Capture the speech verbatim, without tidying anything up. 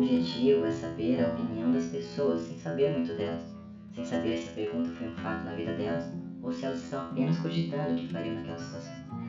objetivo é saber a opinião das pessoas sem saber muito delas, sem saber se a pergunta foi um fato na vida delas ou se elas estão apenas cogitando o que fariam naquela situação.